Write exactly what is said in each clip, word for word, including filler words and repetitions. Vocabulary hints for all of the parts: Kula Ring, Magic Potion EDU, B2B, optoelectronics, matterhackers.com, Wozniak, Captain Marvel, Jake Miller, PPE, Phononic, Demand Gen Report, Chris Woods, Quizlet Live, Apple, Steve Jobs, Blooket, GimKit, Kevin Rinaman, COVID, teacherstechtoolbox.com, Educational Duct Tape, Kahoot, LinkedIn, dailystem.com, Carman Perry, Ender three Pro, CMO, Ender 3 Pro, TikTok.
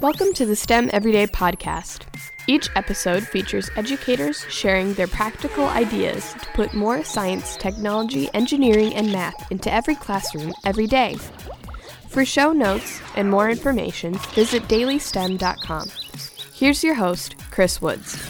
Welcome to the STEM Everyday Podcast. Each episode features educators sharing their practical ideas to put more science, technology, engineering, and math into every classroom every day. For show notes and more information, visit daily stem dot com. Here's your host, Chris Woods.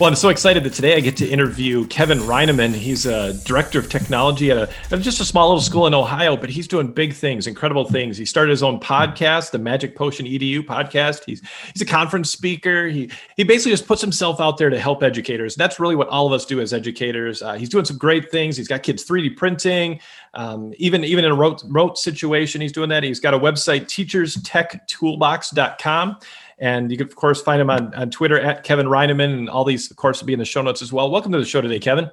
Well, I'm so excited that today I get to interview Kevin Rinaman. He's a director of technology at, a, at just a small little school in Ohio, but he's doing big things, incredible things. He started his own podcast, the Magic Potion E D U podcast. He's he's a conference speaker. He he basically just puts himself out there to help educators. That's really what all of us do as educators. Uh, he's doing some great things. He's got kids three D printing, um, even, even in a remote, remote situation, he's doing that. He's got a website, teachers tech toolbox dot com. And you can, of course, find him on, on Twitter at Kevin Rinaman, and all these, of course, will be in the show notes as well. Welcome to the show today, Kevin.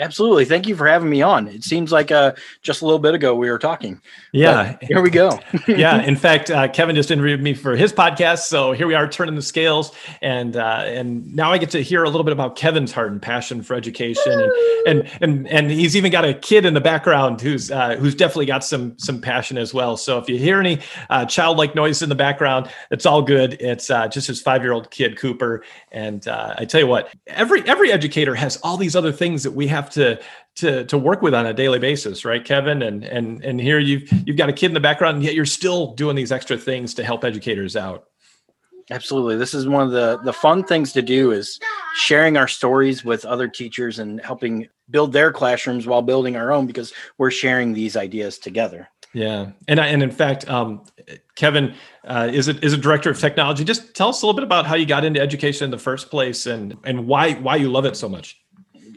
Absolutely. Thank you for having me on. It seems like uh, just a little bit ago we were talking. Yeah. But here we go. Yeah. In fact, uh, Kevin just interviewed me for his podcast. So here we are turning the scales. And uh, and now I get to hear a little bit about Kevin's heart and passion for education. And, and and and he's even got a kid in the background who's uh, who's definitely got some some passion as well. So if you hear any uh, childlike noise in the background, it's all good. It's uh, just his five-year-old kid, Cooper. And uh, I tell you what, every every educator has all these other things that we have to to to work with on a daily basis, right, Kevin? And and and here you've you've got a kid in the background, and yet you're still doing these extra things to help educators out. Absolutely. This is one of the the fun things to do, is sharing our stories with other teachers and helping build their classrooms while building our own, because we're sharing these ideas together. Yeah. And I, and in fact, um, Kevin uh, is a, is a director of technology. Just tell us a little bit about how you got into education in the first place, and and why why you love it so much.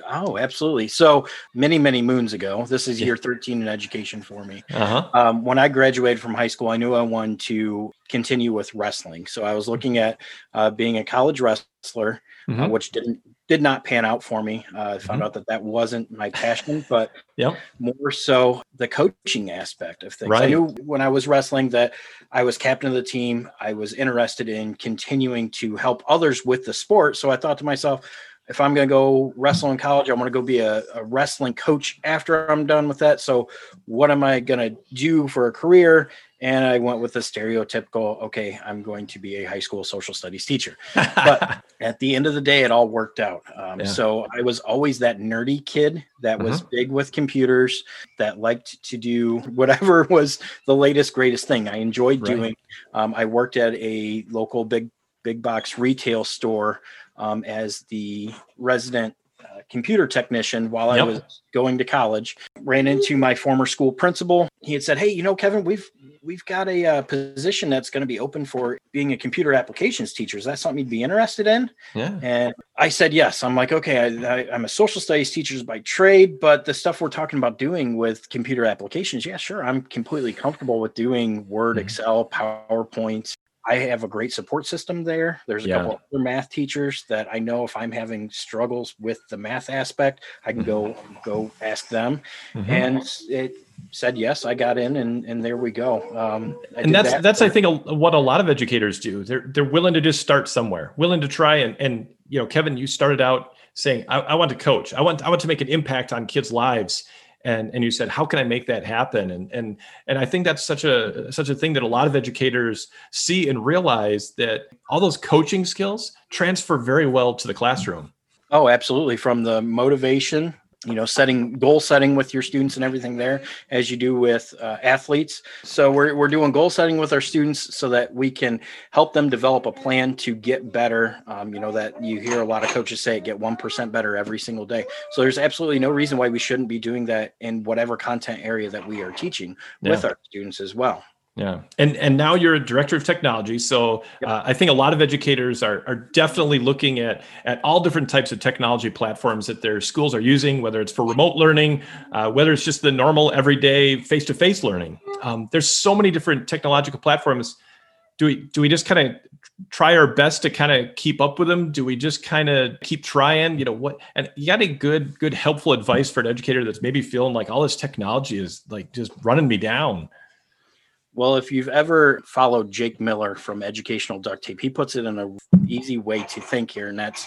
Oh, absolutely. So many, many moons ago, this is year thirteen in education for me. Uh-huh. Um, when I graduated from high school, I knew I wanted to continue with wrestling. So I was looking at uh, being a college wrestler, mm-hmm. uh, which didn't did not pan out for me. Uh, I found mm-hmm. out that that wasn't my passion, but yep. more so the coaching aspect of things. Right. I knew when I was wrestling that I was captain of the team. I was interested in continuing to help others with the sport. So I thought to myself, if I'm going to go wrestle in college, I'm going to go be a, a wrestling coach after I'm done with that. So what am I going to do for a career? And I went with the stereotypical, okay, I'm going to be a high school social studies teacher. But at the end of the day, it all worked out. Um, yeah. So I was always that nerdy kid that was uh-huh. big with computers, that liked to do whatever was the latest, greatest thing I enjoyed right. doing. Um, I worked at a local big, big box retail store um, as the resident uh, computer technician while I yep. was going to college. Ran into my former school principal. He had said, hey, you know, Kevin, we've we've got a uh, position that's going to be open for being a computer applications teacher. Is that something you'd be interested in? Yeah. And I said, yes. I'm like, okay, I, I, I'm a social studies teacher by trade, but the stuff we're talking about doing with computer applications, yeah, sure. I'm completely comfortable with doing Word, mm-hmm. Excel, PowerPoint. I have a great support system there. There's a yeah. couple of other math teachers that I know if I'm having struggles with the math aspect, I can go go ask them. Mm-hmm. And it said yes, I got in, and and there we go. Um, I and that's that that's for, I think a, what a lot of educators do. They're they're willing to just start somewhere, willing to try. And and you know, Kevin, you started out saying I, I want to coach. I want I want to make an impact on kids' lives. And and you said, how can I make that happen? And and and I think that's such a such a thing that a lot of educators see and realize, that all those coaching skills transfer very well to the classroom. Oh, absolutely. From the motivation, you know, setting goal setting with your students and everything there, as you do with uh, athletes. So we're we're doing goal setting with our students so that we can help them develop a plan to get better. Um, you know, that you hear a lot of coaches say, get one percent better every single day. So there's absolutely no reason why we shouldn't be doing that in whatever content area that we are teaching yeah. with our students as well. Yeah. And and now you're a director of technology. So uh, I think a lot of educators are are definitely looking at, at all different types of technology platforms that their schools are using, whether it's for remote learning, uh, whether it's just the normal everyday face-to-face learning. Um, there's so many different technological platforms. Do we, do we just kind of try our best to kind of keep up with them? Do we just kind of keep trying? You know what? And you got any good, good helpful advice for an educator that's maybe feeling like all this technology is like just running me down? Well, if you've ever followed Jake Miller from Educational Duct Tape, he puts it in an easy way to think here, and that's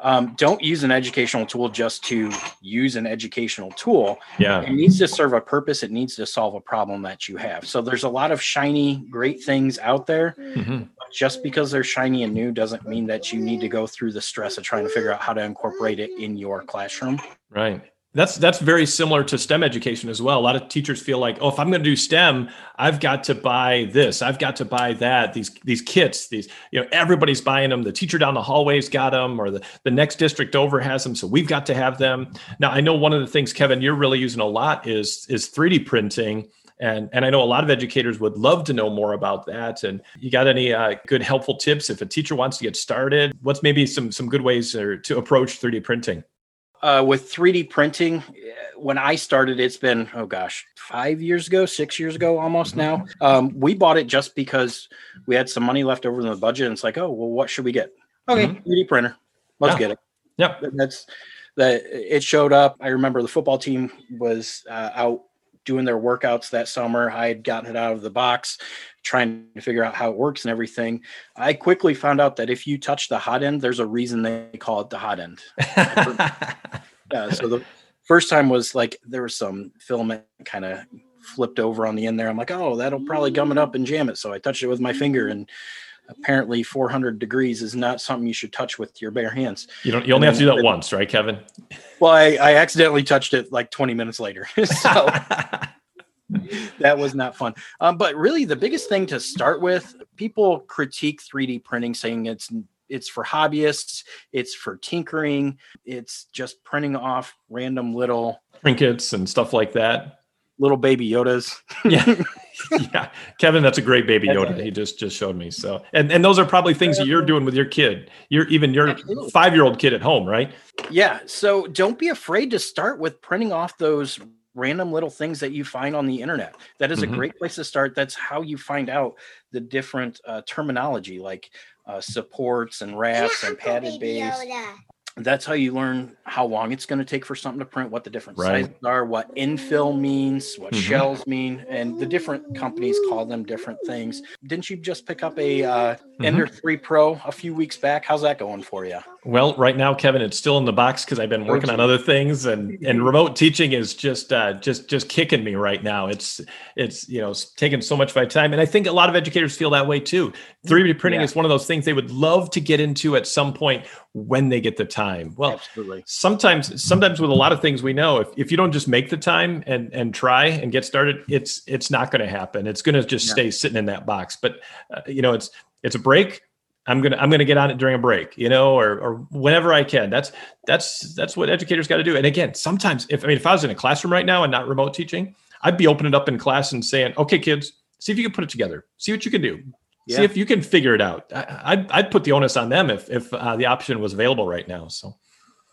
um, don't use an educational tool just to use an educational tool. Yeah. It needs to serve a purpose. It needs to solve a problem that you have. So there's a lot of shiny, great things out there. Mm-hmm. just because they're shiny and new doesn't mean that you need to go through the stress of trying to figure out how to incorporate it in your classroom. Right. That's that's very similar to STEM education as well. A lot of teachers feel like, oh, if I'm going to do STEM, I've got to buy this, I've got to buy that. These these kits, these you know, everybody's buying them. The teacher down the hallway's got them, or the, the next district over has them, so we've got to have them. Now, I know one of the things, Kevin, you're really using a lot is is three D printing, and and I know a lot of educators would love to know more about that. And you got any uh, good helpful tips if a teacher wants to get started? What's maybe some some good ways or, to approach three D printing? Uh, with three D printing, when I started, it's been, oh gosh, five years ago, six years ago, almost now. Um, we bought it just because we had some money left over in the budget. And it's like, oh, well, what should we get? Okay, mm-hmm. three D printer. Let's yeah. get it. Yeah. That's that. It showed up. I remember the football team was uh, out doing their workouts that summer. I had gotten it out of the box, trying to figure out how it works and everything. I quickly found out that if you touch the hot end, there's a reason they call it the hot end. Yeah, so the first time was like, there was some filament kind of flipped over on the end there. I'm like, oh, that'll probably gum it up and jam it. So I touched it with my finger, and apparently four hundred degrees is not something you should touch with your bare hands. You don't, you only have to do that once, right, Kevin? Well, I, I accidentally touched it like twenty minutes later. So that was not fun. Um, but really the biggest thing to start with, people critique three D printing saying it's, it's for hobbyists. It's for tinkering. It's just printing off random little trinkets and stuff like that. Little baby Yodas. Yeah. Yeah. Kevin, that's a great baby Yoda. He just, just showed me. So, and, and those are probably things that you're doing with your kid. You're even your Absolutely. five-year-old kid at home, right? Yeah. So don't be afraid to start with printing off those random little things that you find on the internet. That is mm-hmm. a great place to start. That's how you find out the different uh, terminology, like uh, supports and wraps and padded bays. That's how you learn how long it's going to take for something to print, what the different right. sizes are, what infill means, what mm-hmm. shells mean, and the different companies call them different things. Didn't you just pick up a uh, mm-hmm. Ender three Pro a few weeks back? How's that going for you? Well, right now, Kevin, it's still in the box because I've been working on other things, and, and remote teaching is just uh, just just kicking me right now. It's it's you know it's taking so much of my time, and I think a lot of educators feel that way too. three D printing yeah. is one of those things they would love to get into at some point when they get the time. Well, Absolutely. sometimes sometimes with a lot of things we know, if, if you don't just make the time and and try and get started, it's it's not going to happen. It's going to just yeah. stay sitting in that box. But uh, you know, it's it's a break. I'm going to, I'm going to get on it during a break, you know, or, or whenever I can. That's, that's, that's what educators got to do. And again, sometimes if, I mean, if I was in a classroom right now and not remote teaching, I'd be opening up in class and saying, okay, kids, see if you can put it together, see what you can do. Yeah. See if you can figure it out. I, I'd, I'd put the onus on them if, if uh, the option was available right now. So.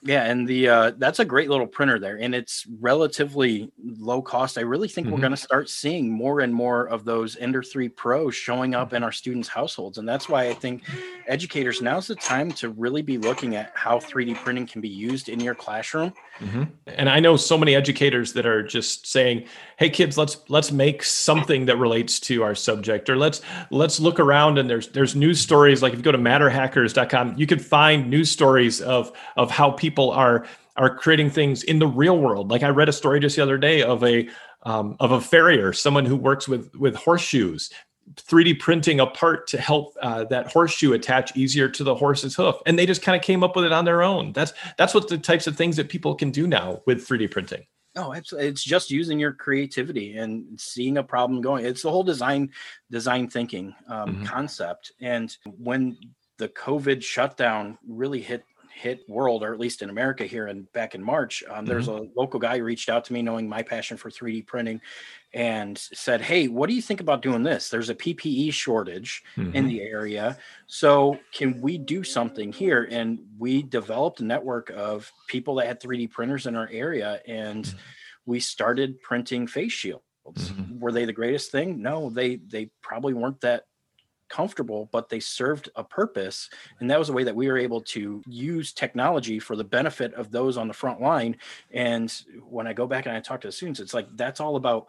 Yeah. And the, uh, that's a great little printer there, and it's relatively low cost. I really think mm-hmm. we're going to start seeing more and more of those Ender three Pro showing up in our students' households. And that's why I think educators, now's the time to really be looking at how three D printing can be used in your classroom. Mm-hmm. And I know so many educators that are just saying, hey kids, let's, let's make something that relates to our subject, or let's, let's look around. And there's, there's news stories. Like if you go to matter hackers dot com, you can find news stories of, of how people People are are creating things in the real world. Like I read a story just the other day of a um, of a farrier, someone who works with with horseshoes, three D printing a part to help uh, that horseshoe attach easier to the horse's hoof, and they just kind of came up with it on their own. That's that's what the types of things that people can do now with three D printing. Oh, absolutely. It's just using your creativity and seeing a problem going. It's the whole design design thinking um, mm-hmm. concept. And when the COVID shutdown really hit. hit world, or at least in America here and back in March, um, mm-hmm. there's a local guy who reached out to me knowing my passion for three D printing and said, hey, what do you think about doing this? There's a P P E shortage mm-hmm. in the area. So can we do something here? And we developed a network of people that had three D printers in our area. And mm-hmm. we started printing face shields. Mm-hmm. Were they the greatest thing? No, they, they probably weren't that comfortable, but they served a purpose. And that was a way that we were able to use technology for the benefit of those on the front line. And when I go back and I talk to the students, it's like, that's all about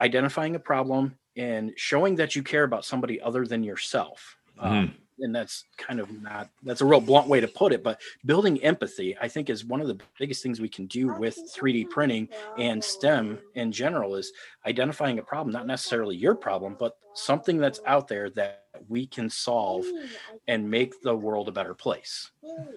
identifying a problem and showing that you care about somebody other than yourself. Mm-hmm. Um, and that's kind of not, that's a real blunt way to put it, but building empathy, I think, is one of the biggest things we can do with three D printing and STEM in general, is identifying a problem, not necessarily your problem, but something that's out there that that we can solve and make the world a better place.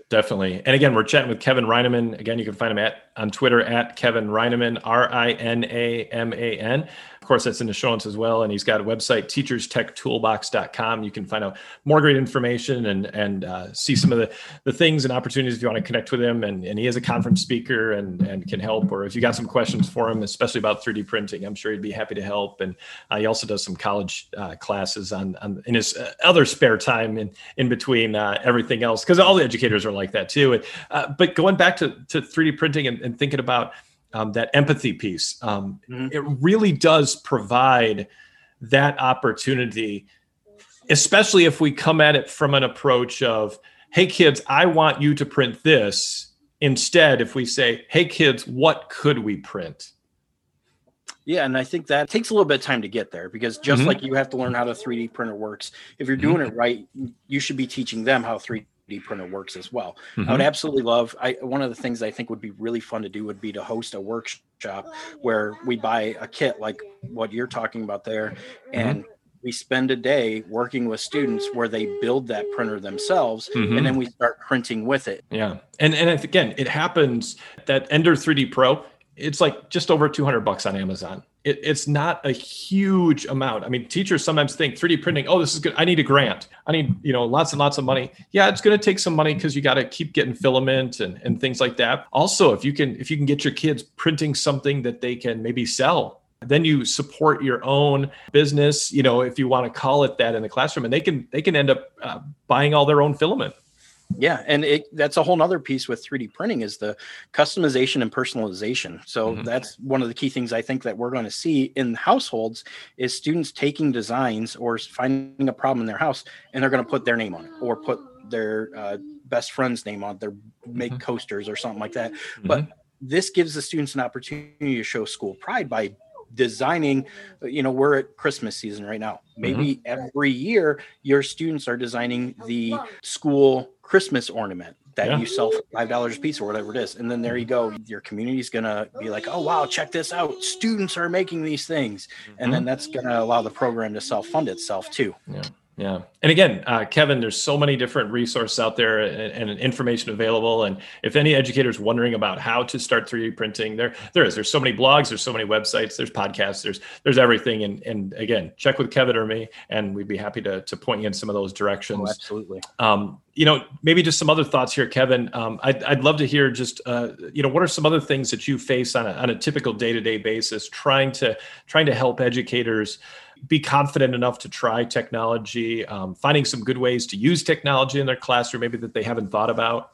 Definitely. And again, we're chatting with Kevin Rinaman. Again, you can find him at on Twitter at Kevin Rinaman, R I N A M A N. Of course, that's in the show notes as well. And he's got a website, teachers tech toolbox dot com. You can find out more great information and and uh, see some of the, the things and opportunities if you want to connect with him. And, and he is a conference speaker and, and can help. Or if you got some questions for him, especially about three D printing, I'm sure he'd be happy to help. And uh, he also does some college uh, classes on, on in his uh, other spare time in, in between uh, everything else, because all the educators are like that too. And, uh, but going back to, to three D printing and, and thinking about um, that empathy piece, um, mm-hmm. it really does provide that opportunity, especially if we come at it from an approach of, hey kids, I want you to print this. Instead, if we say, hey kids, what could we print? Yeah, and I think that takes a little bit of time to get there, because just mm-hmm. like you have to learn how the three D printer works, if you're doing mm-hmm. it right, you should be teaching them how three D printer works as well. Mm-hmm. I would absolutely love, I one of the things I think would be really fun to do would be to host a workshop where we buy a kit like what you're talking about there, and mm-hmm. we spend a day working with students where they build that printer themselves, mm-hmm. and then we start printing with it. Yeah, and and again, it happens that Ender three D Pro, it's like just over two hundred bucks on Amazon. It, it's not a huge amount. I mean, teachers sometimes think three D printing, oh, this is good. I need a grant. I need, you know, lots and lots of money. Yeah, it's going to take some money because you got to keep getting filament and, and things like that. Also, if you can, if you can get your kids printing something that they can maybe sell, then you support your own business, you know, if you want to call it that in the classroom, and they can, they can end up uh, buying all their own filament. Yeah. And it, that's a whole nother piece with three D printing is the customization and personalization. So mm-hmm. that's one of the key things I think that we're going to see in households is students taking designs or finding a problem in their house, and they're going to put their name on it or put their uh, best friend's name on their make mm-hmm. coasters or something like that. Mm-hmm. But this gives the students an opportunity to show school pride by designing, you know, we're at Christmas season right now. Maybe mm-hmm. every year your students are designing the school Christmas ornament that yeah. you sell for five dollars a piece or whatever it is. And then there you go. Your community is going to be like, oh, wow, check this out. Students are making these things. Mm-hmm. And then that's going to allow the program to self-fund itself too. Yeah. Yeah. And again, uh, Kevin, there's so many different resources out there and, and information available. And if any educator's wondering about how to start three D printing, there, there is. There's so many blogs. There's so many websites. There's podcasts. There's there's everything. And and again, check with Kevin or me, and we'd be happy to, to point you in some of those directions. Oh, absolutely. Um, you know, maybe just some other thoughts here, Kevin. Um, I'd, I'd love to hear just, uh, you know, what are some other things that you face on a, on a typical day-to-day basis, trying to trying to help educators be confident enough to try technology, um, finding some good ways to use technology in their classroom, maybe that they haven't thought about.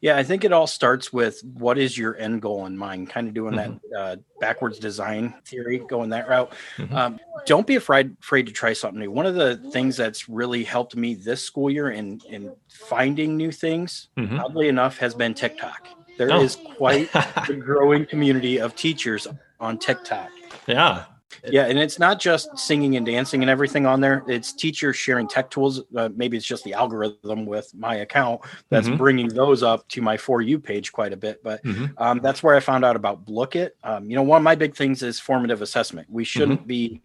Yeah, I think it all starts with what is your end goal in mind, kind of doing mm-hmm. that uh, backwards design theory, going that route. Mm-hmm. Um, don't be afraid, afraid to try something new. One of the things that's really helped me this school year in, in finding new things, mm-hmm. oddly enough, has been TikTok. There oh. is quite a growing community of teachers on TikTok. Yeah. Yeah, and it's not just singing and dancing and everything on there. It's teachers sharing tech tools. Uh, maybe it's just the algorithm with my account that's mm-hmm. bringing those up to my For You page quite a bit. But mm-hmm. um, that's where I found out about Blooket. Um, you know, one of my big things is formative assessment. We shouldn't mm-hmm. be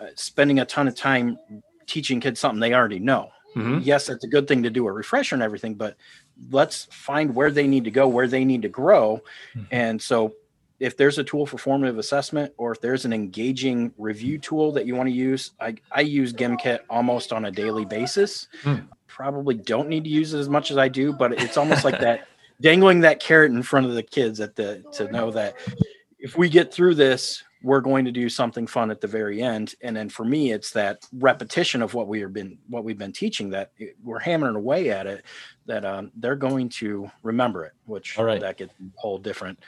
uh, spending a ton of time teaching kids something they already know. Mm-hmm. Yes, it's a good thing to do a refresher and everything, but let's find where they need to go, where they need to grow. Mm-hmm. And so if there's a tool for formative assessment, or if there's an engaging review tool that you want to use, I, I use GimKit almost on a daily basis. Mm. Probably don't need to use it as much as I do, but it's almost like that dangling that carrot in front of the kids at the to know that if we get through this, we're going to do something fun at the very end. And then for me, it's that repetition of what we have been, what we've been teaching, that we're hammering away at it, that um, they're going to remember it, which All right. that gets a whole different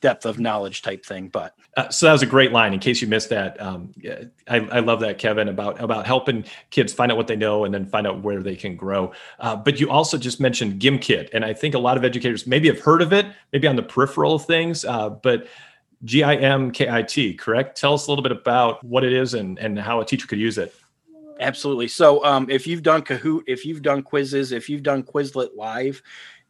depth of knowledge type thing. But uh, so that was a great line in case you missed that. Um, I, I love that, Kevin, about, about helping kids find out what they know and then find out where they can grow. Uh, but you also just mentioned GimKit. And I think a lot of educators maybe have heard of it, maybe on the peripheral of things, uh, but G I M K I T, correct? Tell us a little bit about what it is and, and how a teacher could use it. Absolutely. So um, if you've done Kahoot, if you've done quizzes, if you've done Quizlet Live,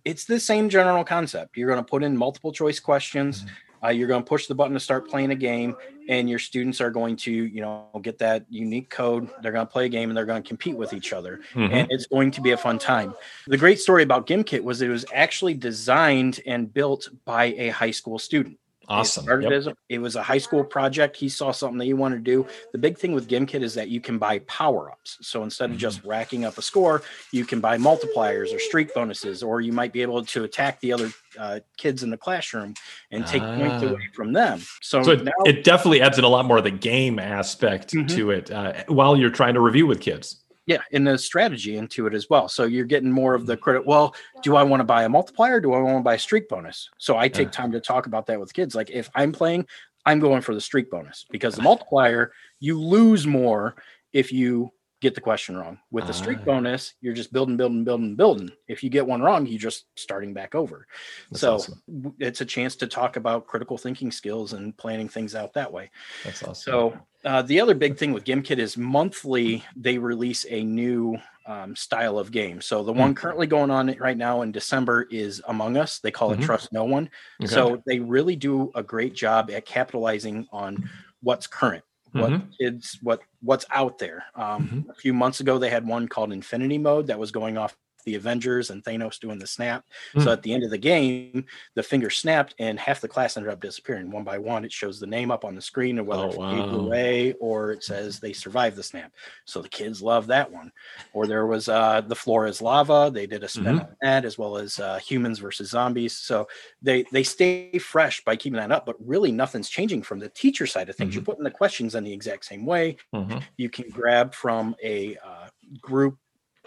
it's the same general concept. You're going to put in multiple choice questions. Mm-hmm. Uh, you're going to push the button to start playing a game, and your students are going to, you know, get that unique code. They're going to play a game and they're going to compete with each other. Mm-hmm. And it's going to be a fun time. The great story about GimKit was it was actually designed and built by a high school student. Awesome. It started yep. as a, it was a high school project. He saw something that he wanted to do. The big thing with GimKit is that you can buy power-ups. So instead mm-hmm. of just racking up a score, you can buy multipliers or streak bonuses, or you might be able to attack the other uh, kids in the classroom and take ah. points away from them. So, so it, now, it definitely adds in a lot more of the game aspect mm-hmm. to it uh, while you're trying to review with kids. Yeah, and the strategy into it as well. So you're getting more of the credit. Well, do I want to buy a multiplier? Or do I want to buy a streak bonus? So I take time to talk about that with kids. Like if I'm playing, I'm going for the streak bonus because the multiplier, you lose more if you get the question wrong. With the streak bonus, you're just building, building, building, building. If you get one wrong, you're just starting back over. That's so awesome. It's a chance to talk about critical thinking skills and planning things out that way. That's awesome. So uh, the other big thing with GimKit is monthly, they release a new um, style of game. So the mm-hmm. one currently going on right now in December is Among Us. They call mm-hmm. it Trust No One. Okay. So they really do a great job at capitalizing on what's current. What mm-hmm. kids, what what's out there. Um, mm-hmm. A few months ago, they had one called Infinity Mode that was going off the Avengers and Thanos doing the snap. Mm-hmm. So at the end of the game, the finger snapped and half the class ended up disappearing one by one. It shows the name up on the screen and whether oh, it wow. flew away or it says they survived the snap. So the kids love that one. Or there was uh, The Floor is Lava. They did a spin mm-hmm. on that as well as uh, Humans versus Zombies. So they, they stay fresh by keeping that up, but really nothing's changing from the teacher side of things. Mm-hmm. You're putting the questions in the exact same way. Mm-hmm. You can grab from a uh, group.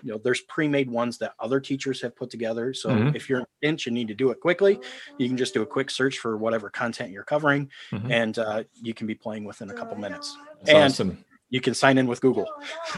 You know, there's pre-made ones that other teachers have put together. So mm-hmm. if you're an inch and need to do it quickly, you can just do a quick search for whatever content you're covering mm-hmm. and uh, you can be playing within a couple minutes. That's and awesome. You can sign in with Google.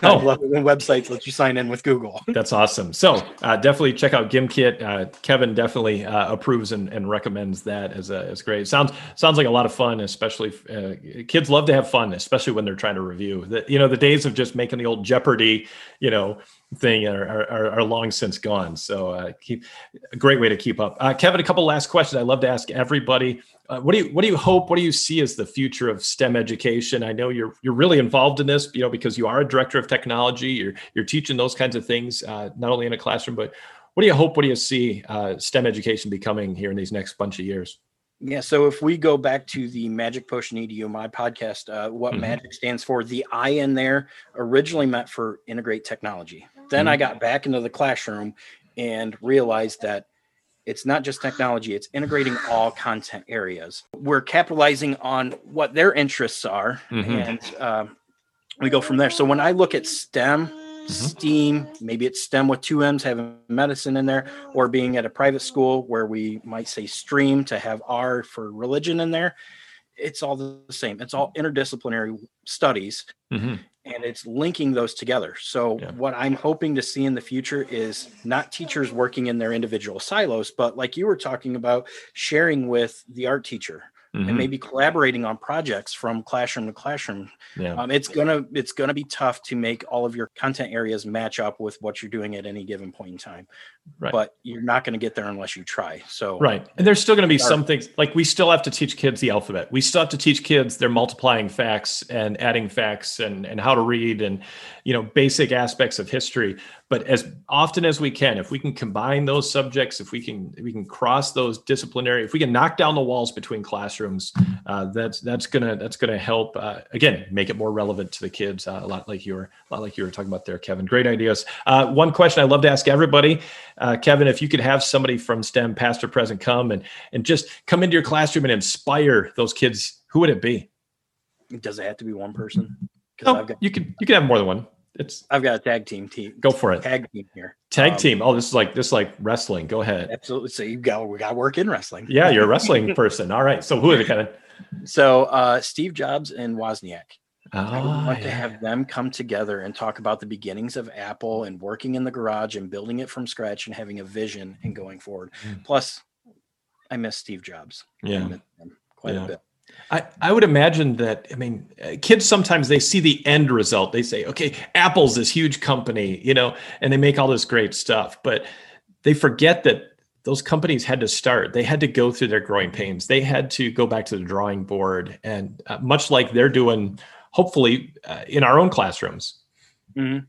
Oh, when websites let you sign in with Google. That's awesome. So uh, definitely check out GimKit. Uh, Kevin definitely uh, approves and, and recommends that as a, as great. Sounds sounds like a lot of fun, especially uh, kids love to have fun, especially when they're trying to review. The, you know, the days of just making the old Jeopardy, you know, thing are, are, are long since gone. So uh, keep a great way to keep up. Uh, Kevin, a couple last questions I love to ask everybody. Uh, what do you what do you hope? What do you see as the future of STEM education? I know you're you're really involved in this, you know, because you are a director of technology. You're you're teaching those kinds of things, uh, not only in a classroom, but what do you hope? What do you see uh, STEM education becoming here in these next bunch of years? Yeah. So if we go back to the Magic Potion E D U, my podcast, uh, what mm-hmm. magic stands for, the I in there originally meant for integrate technology. Then mm-hmm. I got back into the classroom and realized that it's not just technology, it's integrating all content areas. We're capitalizing on what their interests are. Mm-hmm. And uh, we go from there. So when I look at STEM, mm-hmm. STEAM, maybe it's STEM with two M's, having medicine in there, or being at a private school where we might say stream to have R for religion in there. It's all the same. It's all interdisciplinary studies. Mm-hmm. And it's linking those together. So yeah. what I'm hoping to see in the future is not teachers working in their individual silos, but like you were talking about, sharing with the art teacher mm-hmm. and maybe collaborating on projects from classroom to classroom. Yeah. Um, it's gonna it's gonna be tough to make all of your content areas match up with what you're doing at any given point in time. Right. But you're not going to get there unless you try. So right. And there's still going to be some things like we still have to teach kids the alphabet. We still have to teach kids they're multiplying facts and adding facts and, and how to read and, you know, basic aspects of history. But as often as we can, if we can combine those subjects, if we can if we can cross those disciplinary, if we can knock down the walls between classrooms, uh, that's that's going to that's going to help, uh, again, make it more relevant to the kids. Uh, a lot like you were a lot like you were talking about there, Kevin. Great ideas. Uh, one question I love to ask everybody. Uh, Kevin, if you could have somebody from STEM, past or present, come and and just come into your classroom and inspire those kids, who would it be? Does it have to be one person? Oh, I've got, you can you can have more than one. It's I've got a tag team team. Go for it. Tag team here. Tag um, team. Oh, this is like this is like wrestling. Go ahead. Absolutely. So you got we got to work in wrestling. Yeah, you're a wrestling person. All right. So who is it, Kevin? So uh, Steve Jobs and Wozniak. Oh, I would love yeah. to have them come together and talk about the beginnings of Apple and working in the garage and building it from scratch and having a vision and going forward. Mm. Plus, I miss Steve Jobs. Yeah, I miss him quite yeah. a bit. I, I would imagine that, I mean, kids, sometimes they see the end result. They say, okay, Apple's this huge company, you know, and they make all this great stuff, but they forget that those companies had to start. They had to go through their growing pains. They had to go back to the drawing board, and uh, much like they're doing, hopefully, uh, in our own classrooms. Mm-hmm.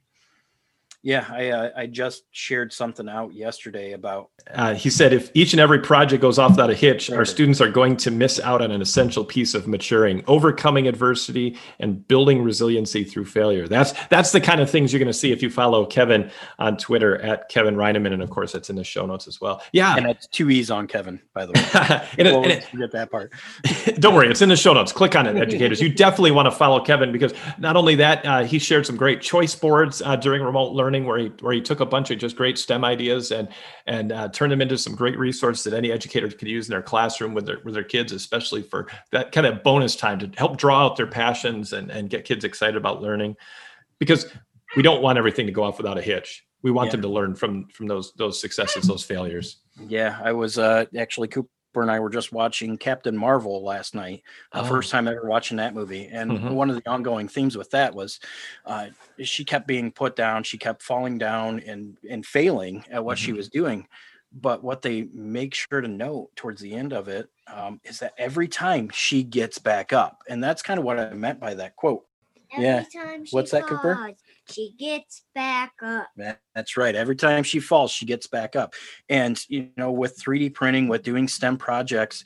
Yeah, I, uh, I just shared something out yesterday about... Uh, he said, if each and every project goes off without a hitch, our students are going to miss out on an essential piece of maturing, overcoming adversity, and building resiliency through failure. That's that's the kind of things you're going to see if you follow Kevin on Twitter at Kevin Rinaman. And of course, it's in the show notes as well. Yeah. And that's two E's on Kevin, by the way. and we'll and it, forget that part. Don't worry, it's in the show notes. Click on it, educators. You definitely want to follow Kevin, because not only that, uh, he shared some great choice boards uh, during remote learning. Learning, where he where he took a bunch of just great STEM ideas and and uh, turned them into some great resources that any educator could use in their classroom with their with their kids, especially for that kind of bonus time to help draw out their passions and, and get kids excited about learning. Because we don't want everything to go off without a hitch. We want yeah. them to learn from from those those successes, those failures. Yeah, I was uh, actually Cooper and I were just watching Captain Marvel last night, the oh. first time ever watching that movie. And mm-hmm. one of the ongoing themes with that was uh, she kept being put down. She kept falling down and, and failing at what mm-hmm. she was doing. But what they make sure to note towards the end of it um, is that every time she gets back up. And that's kind of what I meant by that quote. Every yeah. time she What's falls, that, Cooper? She gets back up. That, that's right. Every time she falls, she gets back up. And, you know, with three D printing, with doing STEM projects,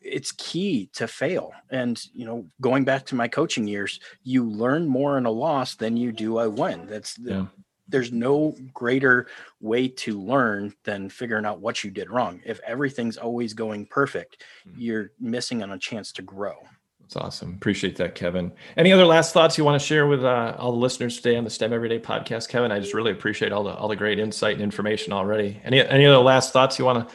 it's key to fail. And, you know, going back to my coaching years, you learn more in a loss than you do a win. That's yeah. There's no greater way to learn than figuring out what you did wrong. If everything's always going perfect, mm-hmm. you're missing on a chance to grow. That's awesome. Appreciate that, Kevin. Any other last thoughts you want to share with uh, all the listeners today on the STEM Everyday Podcast, Kevin? I just really appreciate all the all the great insight and information already. Any any other last thoughts you want to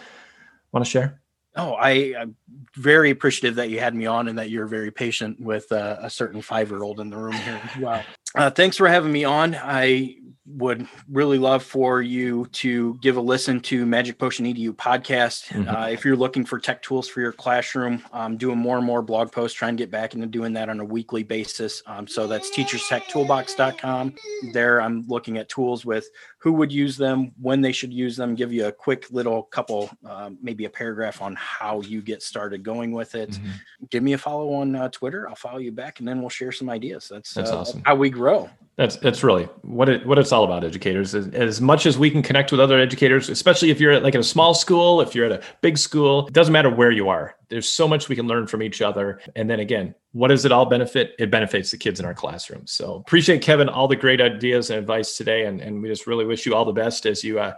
want to share? Oh, I, I'm very appreciative that you had me on and that you're very patient with uh, a certain five-year-old in the room here. Wow. Uh, thanks for having me on. I would really love for you to give a listen to Magic Potion E D U podcast. Mm-hmm. Uh, if you're looking for tech tools for your classroom, I'm doing more and more blog posts, trying to get back into doing that on a weekly basis. Um, so that's teachers tech toolbox dot com. There I'm looking at tools with who would use them, when they should use them, give you a quick little couple, uh, maybe a paragraph on how you get started going with it. Mm-hmm. Give me a follow on uh, Twitter. I'll follow you back, and then we'll share some ideas. That's, that's uh, awesome. How we grow. That's that's really what it what it's all about, educators. As, as much as we can connect with other educators, especially if you're at like in a small school, if you're at a big school, it doesn't matter where you are. There's so much we can learn from each other. And then again, what does it all benefit? It benefits the kids in our classrooms. So appreciate, Kevin, all the great ideas and advice today. And, and we just really wish you all the best as you uh,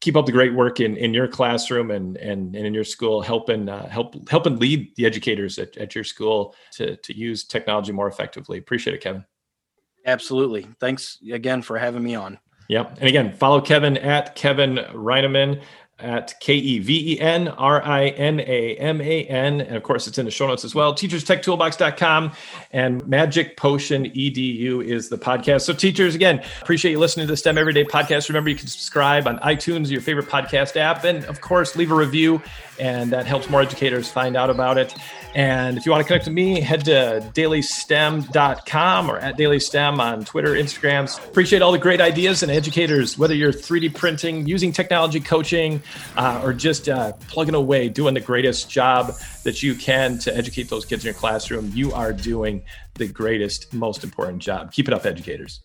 keep up the great work in, in your classroom and, and, and in your school, helping uh, help helping lead the educators at, at your school to, to use technology more effectively. Appreciate it, Kevin. Absolutely. Thanks again for having me on. Yep. And again, follow Kevin at Kevin Rinaman at K E V E N R I N A M A N. And of course, it's in the show notes as well. teachers tech toolbox dot com and Magic Potion E D U is the podcast. So teachers, again, appreciate you listening to the STEM Everyday Podcast. Remember, you can subscribe on iTunes, your favorite podcast app. And of course, leave a review, and that helps more educators find out about it. And if you want to connect with me, head to daily stem dot com or at dailystem on Twitter, Instagram. Appreciate all the great ideas and educators, whether you're three D printing, using technology, coaching, uh, or just uh, plugging away, doing the greatest job that you can to educate those kids in your classroom. You are doing the greatest, most important job. Keep it up, educators.